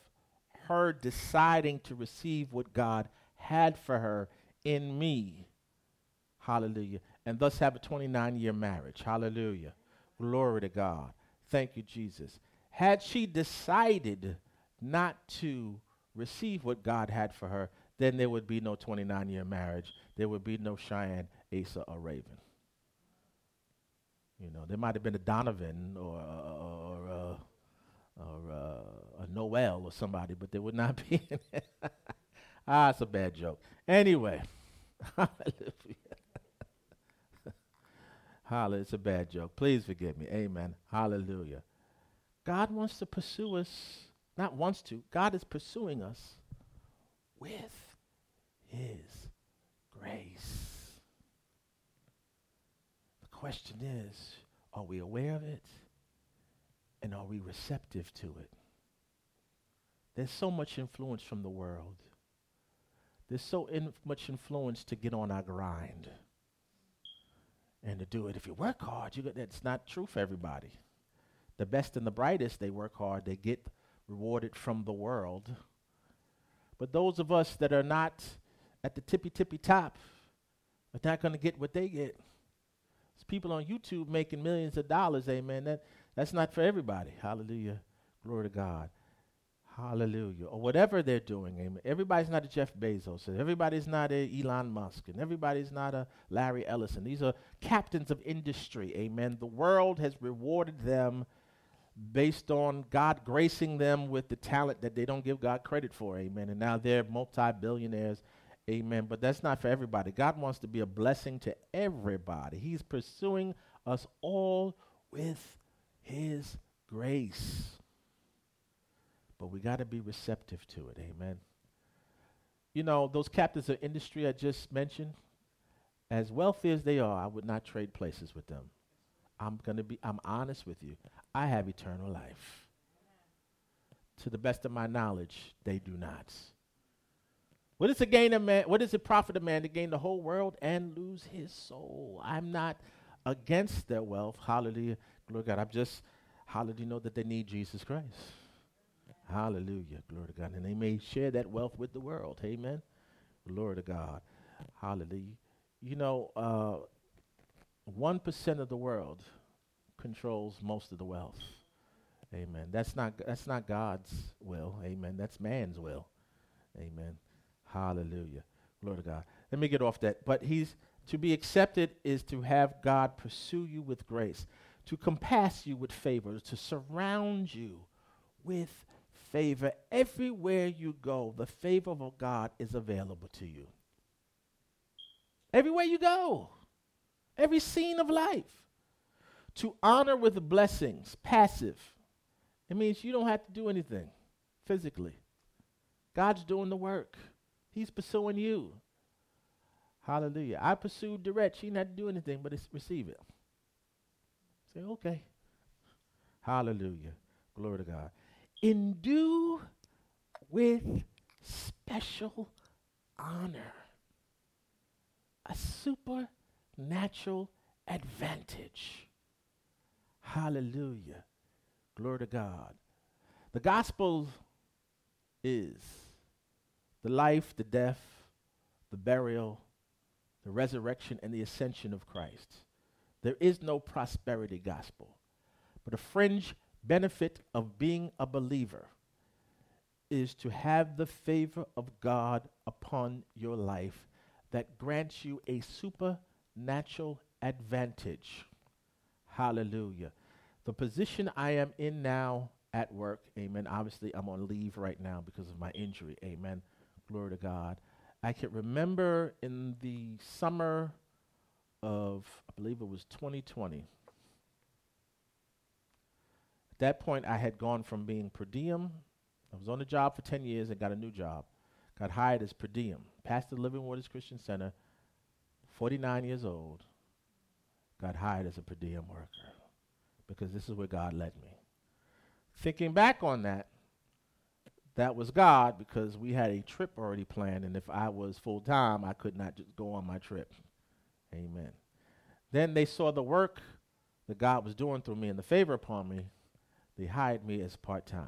her deciding to receive what God had for her in me. Hallelujah. And thus have a twenty-nine year marriage. Hallelujah. Glory to God. Thank you, Jesus. Had she decided not to receive what God had for her, then there would be no twenty-nine year marriage. There would be no Cheyenne, Asa, or Raven. You know, there might have been a Donovan or, or, or, uh, or uh, a Noel or somebody, but there would not be. Ah, it's a bad joke. Anyway, hallelujah. Hallelujah, it's a bad joke. Please forgive me. Amen. Hallelujah. God wants to pursue us, not wants to, God is pursuing us with his grace. The question is, are we aware of it? And are we receptive to it? There's so much influence from the world. There's so in much influence to get on our grind and to do it. If you work hard, you get, that's not true for everybody. The best and the brightest, they work hard, they get rewarded from the world. But those of us that are not at the tippy-tippy top are not going to get what they get. There's people on YouTube making millions of dollars, amen. That, that's not for everybody. Hallelujah. Glory to God. Hallelujah. Or whatever they're doing, amen. Everybody's not a Jeff Bezos. And everybody's not a Elon Musk. And everybody's not a Larry Ellison. These are captains of industry, amen. The world has rewarded them based on God gracing them with the talent that they don't give God credit for, amen. And now they're multi-billionaires, amen. But that's not for everybody. God wants to be a blessing to everybody. He's pursuing us all with his grace. But we got to be receptive to it, amen. You know, those captains of industry I just mentioned, as wealthy as they are, I would not trade places with them. I'm going to be, I'm honest with you. I have eternal life. To the best of my knowledge, they do not. What is it gain a man, what is it profit a man to gain the whole world and lose his soul? I'm not against their wealth. Hallelujah. Glory to God. I'm just, hallelujah, know that they need Jesus Christ. Hallelujah. Glory to God. And they may share that wealth with the world. Amen. Glory to God. Hallelujah. You know, uh, one percent of the world controls most of the wealth. Amen. That's not that's not God's will. Amen. That's man's will. Amen. Hallelujah. Glory to God. Let me get off that. But he's to be accepted is to have God pursue you with grace, to compass you with favor, to surround you with favor. Everywhere you go, the favor of God is available to you. Everywhere you go. Every scene of life. To honor with blessings, passive. It means you don't have to do anything physically. God's doing the work. He's pursuing you. Hallelujah. I pursued the wretch. She didn't have to do anything but receive it. Say, okay. Hallelujah. Glory to God. Endue with special honor. A super natural advantage. Hallelujah. Glory to God. The gospel is the life, the death, the burial, the resurrection, and the ascension of Christ. There is no prosperity gospel. But a fringe benefit of being a believer is to have the favor of God upon your life that grants you a super natural advantage. Hallelujah. The position I am in now at work, amen. Obviously, I'm on leave right now because of my injury, amen. Glory to God. I can remember in the summer of, I believe it was twenty twenty. At that point, I had gone from being per diem. I was on the job for ten years and got a new job. Got hired as per diem. Pastor of Living Waters Christian Center, forty-nine years old, got hired as a per diem worker because this is where God led me. Thinking back on that, that was God because we had a trip already planned, and if I was full-time, I could not just go on my trip. Amen. Then they saw the work that God was doing through me and the favor upon me. They hired me as part-time.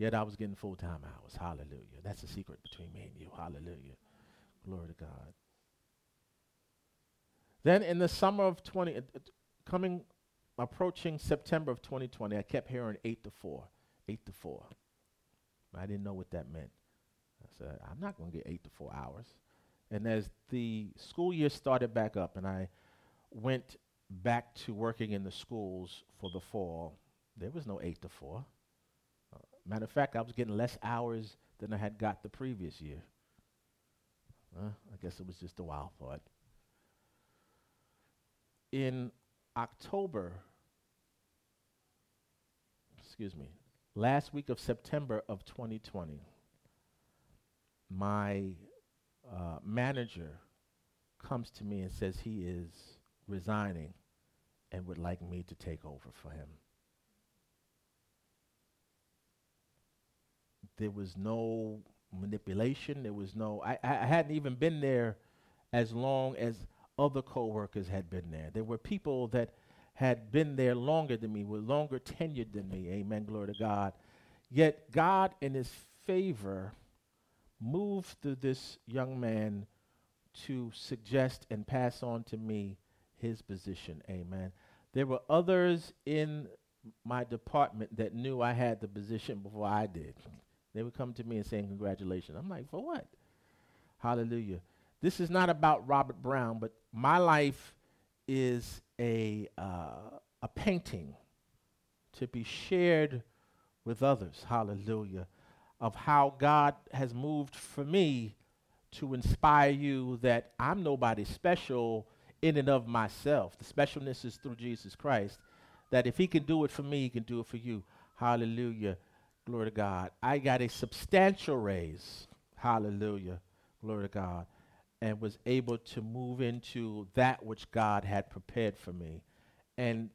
Yet I was getting full-time hours. Hallelujah. That's the secret between me and you. Hallelujah. Glory to God. Then in the summer of twenty, uh, coming, approaching September of twenty twenty, I kept hearing eight to four, eight to four. I didn't know what that meant. I said, I'm not going to get eight to four hours. And as the school year started back up and I went back to working in the schools for the fall, there was no eight to four. Uh, matter of fact, I was getting less hours than I had got the previous year. Uh, I guess it was just a wild thought. In October, excuse me, last week of September of twenty twenty, my uh, manager comes to me and says he is resigning and would like me to take over for him. There was no manipulation. There was no, I, I hadn't even been there as long as other co-workers had been there. There were people that had been there longer than me, were longer tenured than me. Amen, glory to God. Yet God, in his favor, moved through this young man to suggest and pass on to me his position. Amen. There were others in my department that knew I had the position before I did. They would come to me and say, congratulations. I'm like, for what? Hallelujah. This is not about Robert Brown, but my life is a uh, a painting to be shared with others, hallelujah, of how God has moved for me to inspire you that I'm nobody special in and of myself. The specialness is through Jesus Christ, that if he can do it for me, he can do it for you. Hallelujah, glory to God. I got a substantial raise, hallelujah, glory to God, and was able to move into that which God had prepared for me. And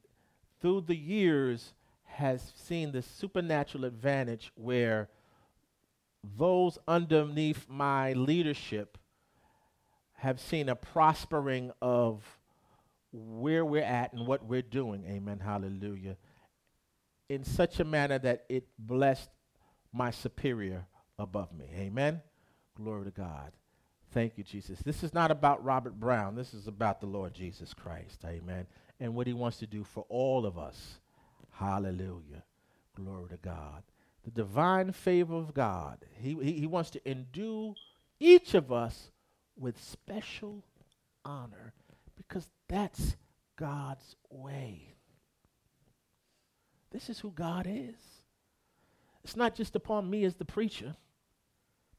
through the years has seen the supernatural advantage where those underneath my leadership have seen a prospering of where we're at and what we're doing, amen, hallelujah, in such a manner that it blessed my superior above me, amen, glory to God. Thank you, Jesus. This is not about Robert Brown. This is about the Lord Jesus Christ. Amen. And what he wants to do for all of us. Hallelujah. Glory to God. The divine favor of God. He, he, he wants to endue each of us with special honor because that's God's way. This is who God is. It's not just upon me as the preacher.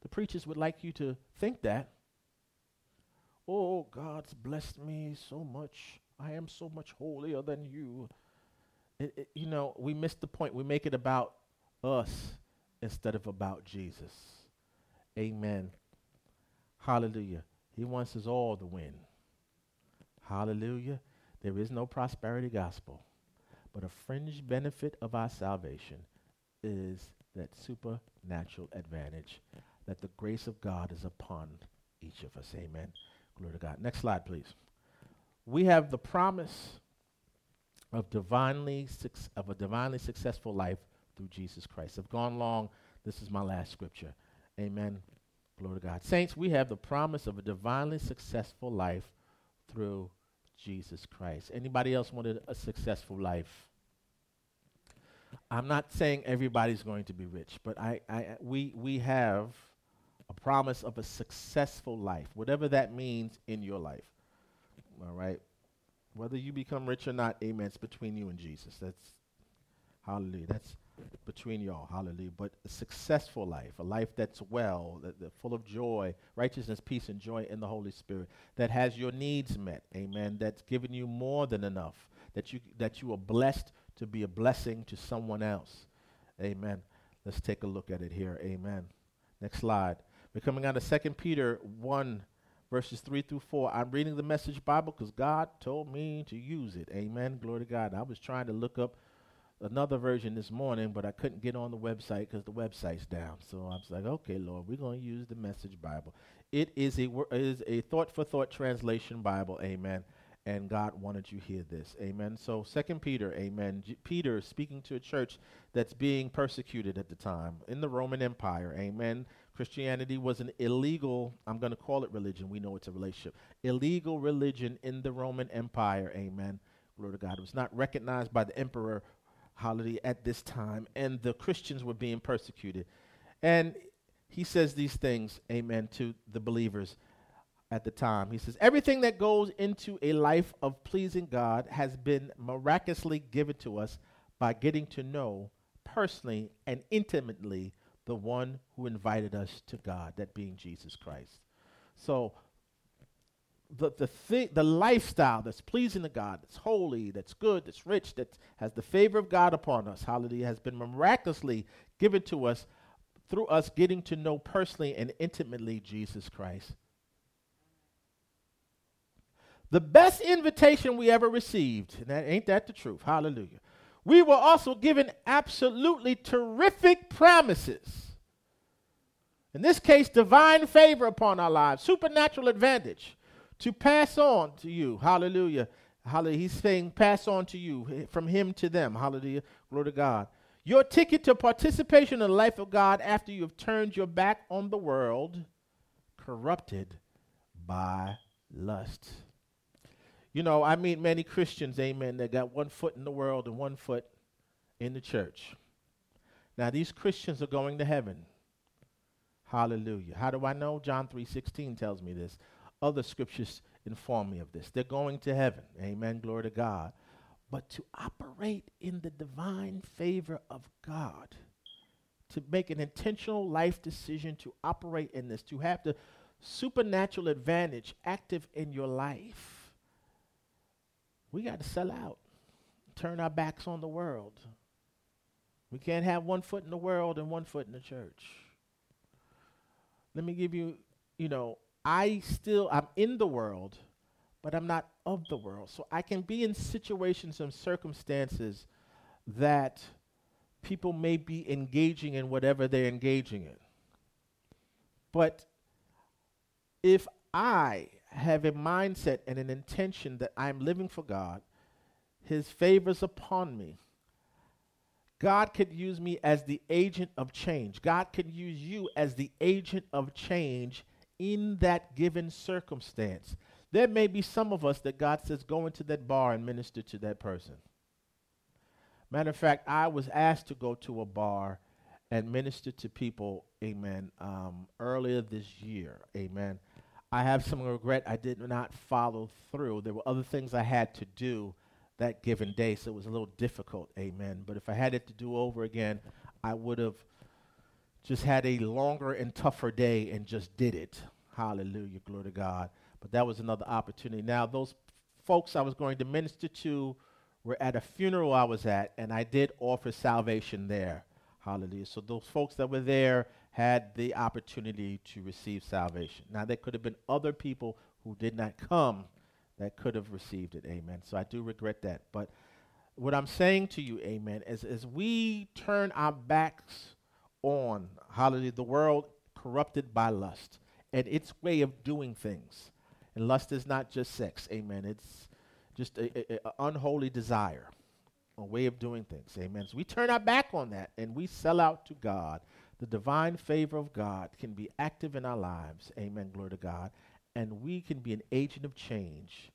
The preachers would like you to think that. Oh, God's blessed me so much. I am so much holier than you. It, it, you know, we miss the point. We make it about us instead of about Jesus. Amen. Hallelujah. He wants us all to win. Hallelujah. There is no prosperity gospel, but a fringe benefit of our salvation is that supernatural advantage that the grace of God is upon each of us. Amen. Glory to God. Next slide, please. We have the promise of divinely suc- of a divinely successful life through Jesus Christ. I've gone long. This is my last scripture. Amen. Glory to God. Saints, we have the promise of a divinely successful life through Jesus Christ. Anybody else wanted a successful life? I'm not saying everybody's going to be rich, but I, I we we have a promise of a successful life, whatever that means in your life, all right? Whether you become rich or not, amen, it's between you and Jesus. That's, hallelujah, that's between y'all, hallelujah. But a successful life, a life that's well, that, that full of joy, righteousness, peace, and joy in the Holy Spirit, that has your needs met, amen, that's given you more than enough, that you that you are blessed to be a blessing to someone else, amen. Let's take a look at it here, amen. Next slide. We're coming out of Second Peter one, verses three through four. I'm reading the Message Bible because God told me to use it, amen, glory to God. I was trying to look up another version this morning, but I couldn't get on the website because the website's down. So I was like, okay, Lord, we're going to use the Message Bible. It is a, wor- is a thought-for-thought translation Bible, amen, and God wanted you to hear this. Amen. So Second Peter, amen. G- Peter speaking to a church that's being persecuted at the time in the Roman Empire. Amen. Christianity was an illegal, I'm going to call it religion. We know it's a relationship. Illegal religion in the Roman Empire. Amen. Glory to God. It was not recognized by the emperor holiday at this time, and the Christians were being persecuted. And he says these things, amen, to the believers at the time. He says, everything that goes into a life of pleasing God has been miraculously given to us by getting to know personally and intimately the one who invited us to God, that being Jesus Christ. So the the thi- the lifestyle that's pleasing to God, that's holy, that's good, that's rich, that has the favor of God upon us, hallelujah, has been miraculously given to us through us getting to know personally and intimately Jesus Christ. The best invitation we ever received, and that, ain't that the truth, hallelujah. We were also given absolutely terrific promises. In this case, divine favor upon our lives, supernatural advantage to pass on to you, hallelujah. Hallelujah. He's saying pass on to you, from him to them, hallelujah, glory to God. Your ticket to participation in the life of God after you have turned your back on the world, corrupted by lust. You know, I meet many Christians, amen, that got one foot in the world and one foot in the church. Now, these Christians are going to heaven. Hallelujah. How do I know? John three sixteen tells me this. Other scriptures inform me of this. They're going to heaven. Amen. Glory to God. But to operate in the divine favor of God, to make an intentional life decision to operate in this, to have the supernatural advantage active in your life, we got to sell out, turn our backs on the world. We can't have one foot in the world and one foot in the church. Let me give you, you know, I still, I'm in the world, but I'm not of the world. So I can be in situations and circumstances that people may be engaging in whatever they're engaging in. But if I have a mindset and an intention that I'm living for God, his favors upon me, God could use me as the agent of change. God could use you as the agent of change in that given circumstance. There may be some of us that God says, go into that bar and minister to that person. Matter of fact, I was asked to go to a bar and minister to people, amen, um, earlier this year, amen. I have some regret I did not follow through. There were other things I had to do that given day, so it was a little difficult, amen. But if I had it to do over again, I would have just had a longer and tougher day and just did it. Hallelujah, glory to God. But that was another opportunity. Now, those folks I was going to minister to were at a funeral I was at, and I did offer salvation there. Hallelujah. So those folks that were there had the opportunity to receive salvation. Now, there could have been other people who did not come that could have received it. Amen. So I do regret that. But what I'm saying to you, amen, is as we turn our backs on, hallelujah, the world corrupted by lust and its way of doing things. And lust is not just sex, amen. It's just an unholy desire, a way of doing things, amen. So we turn our back on that and we sell out to God. The divine favor of God can be active in our lives, amen, glory to God. And we can be an agent of change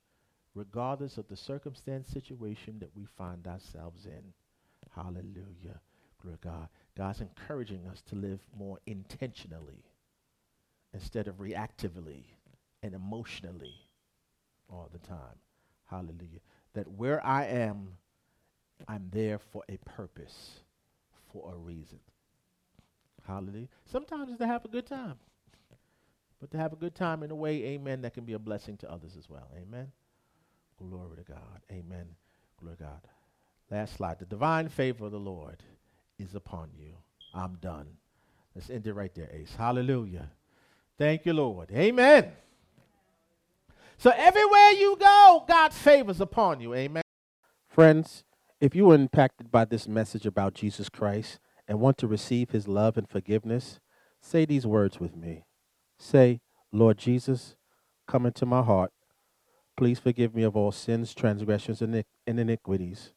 regardless of the circumstance, situation that we find ourselves in. Hallelujah, glory to God. God's encouraging us to live more intentionally instead of reactively and emotionally all the time. Hallelujah. That where I am, I'm there for a purpose, for a reason. Hallelujah. Sometimes it's to have a good time. But to have a good time in a way, amen, that can be a blessing to others as well. Amen. Glory to God. Amen. Glory to God. Last slide. The divine favor of the Lord is upon you. I'm done. Let's end it right there, Ace. Hallelujah. Thank you, Lord. Amen. So everywhere you go, God's favors upon you. Amen. Friends, if you were impacted by this message about Jesus Christ and want to receive his love and forgiveness, say these words with me. Say, Lord Jesus, come into my heart. Please forgive me of all sins, transgressions, and iniquities.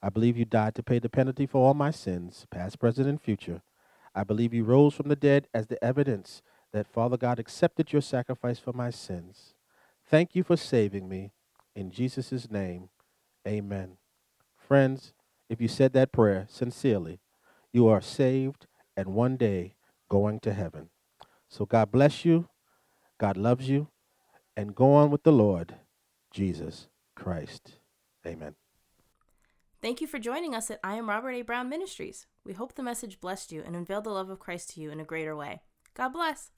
I believe you died to pay the penalty for all my sins, past, present, and future. I believe you rose from the dead as the evidence that Father God accepted your sacrifice for my sins. Thank you for saving me. In Jesus' name, amen. Friends, if you said that prayer sincerely, you are saved and one day going to heaven. So God bless you, God loves you, and go on with the Lord, Jesus Christ. Amen. Thank you for joining us at I Am Robert A. Brown Ministries. We hope the message blessed you and unveiled the love of Christ to you in a greater way. God bless.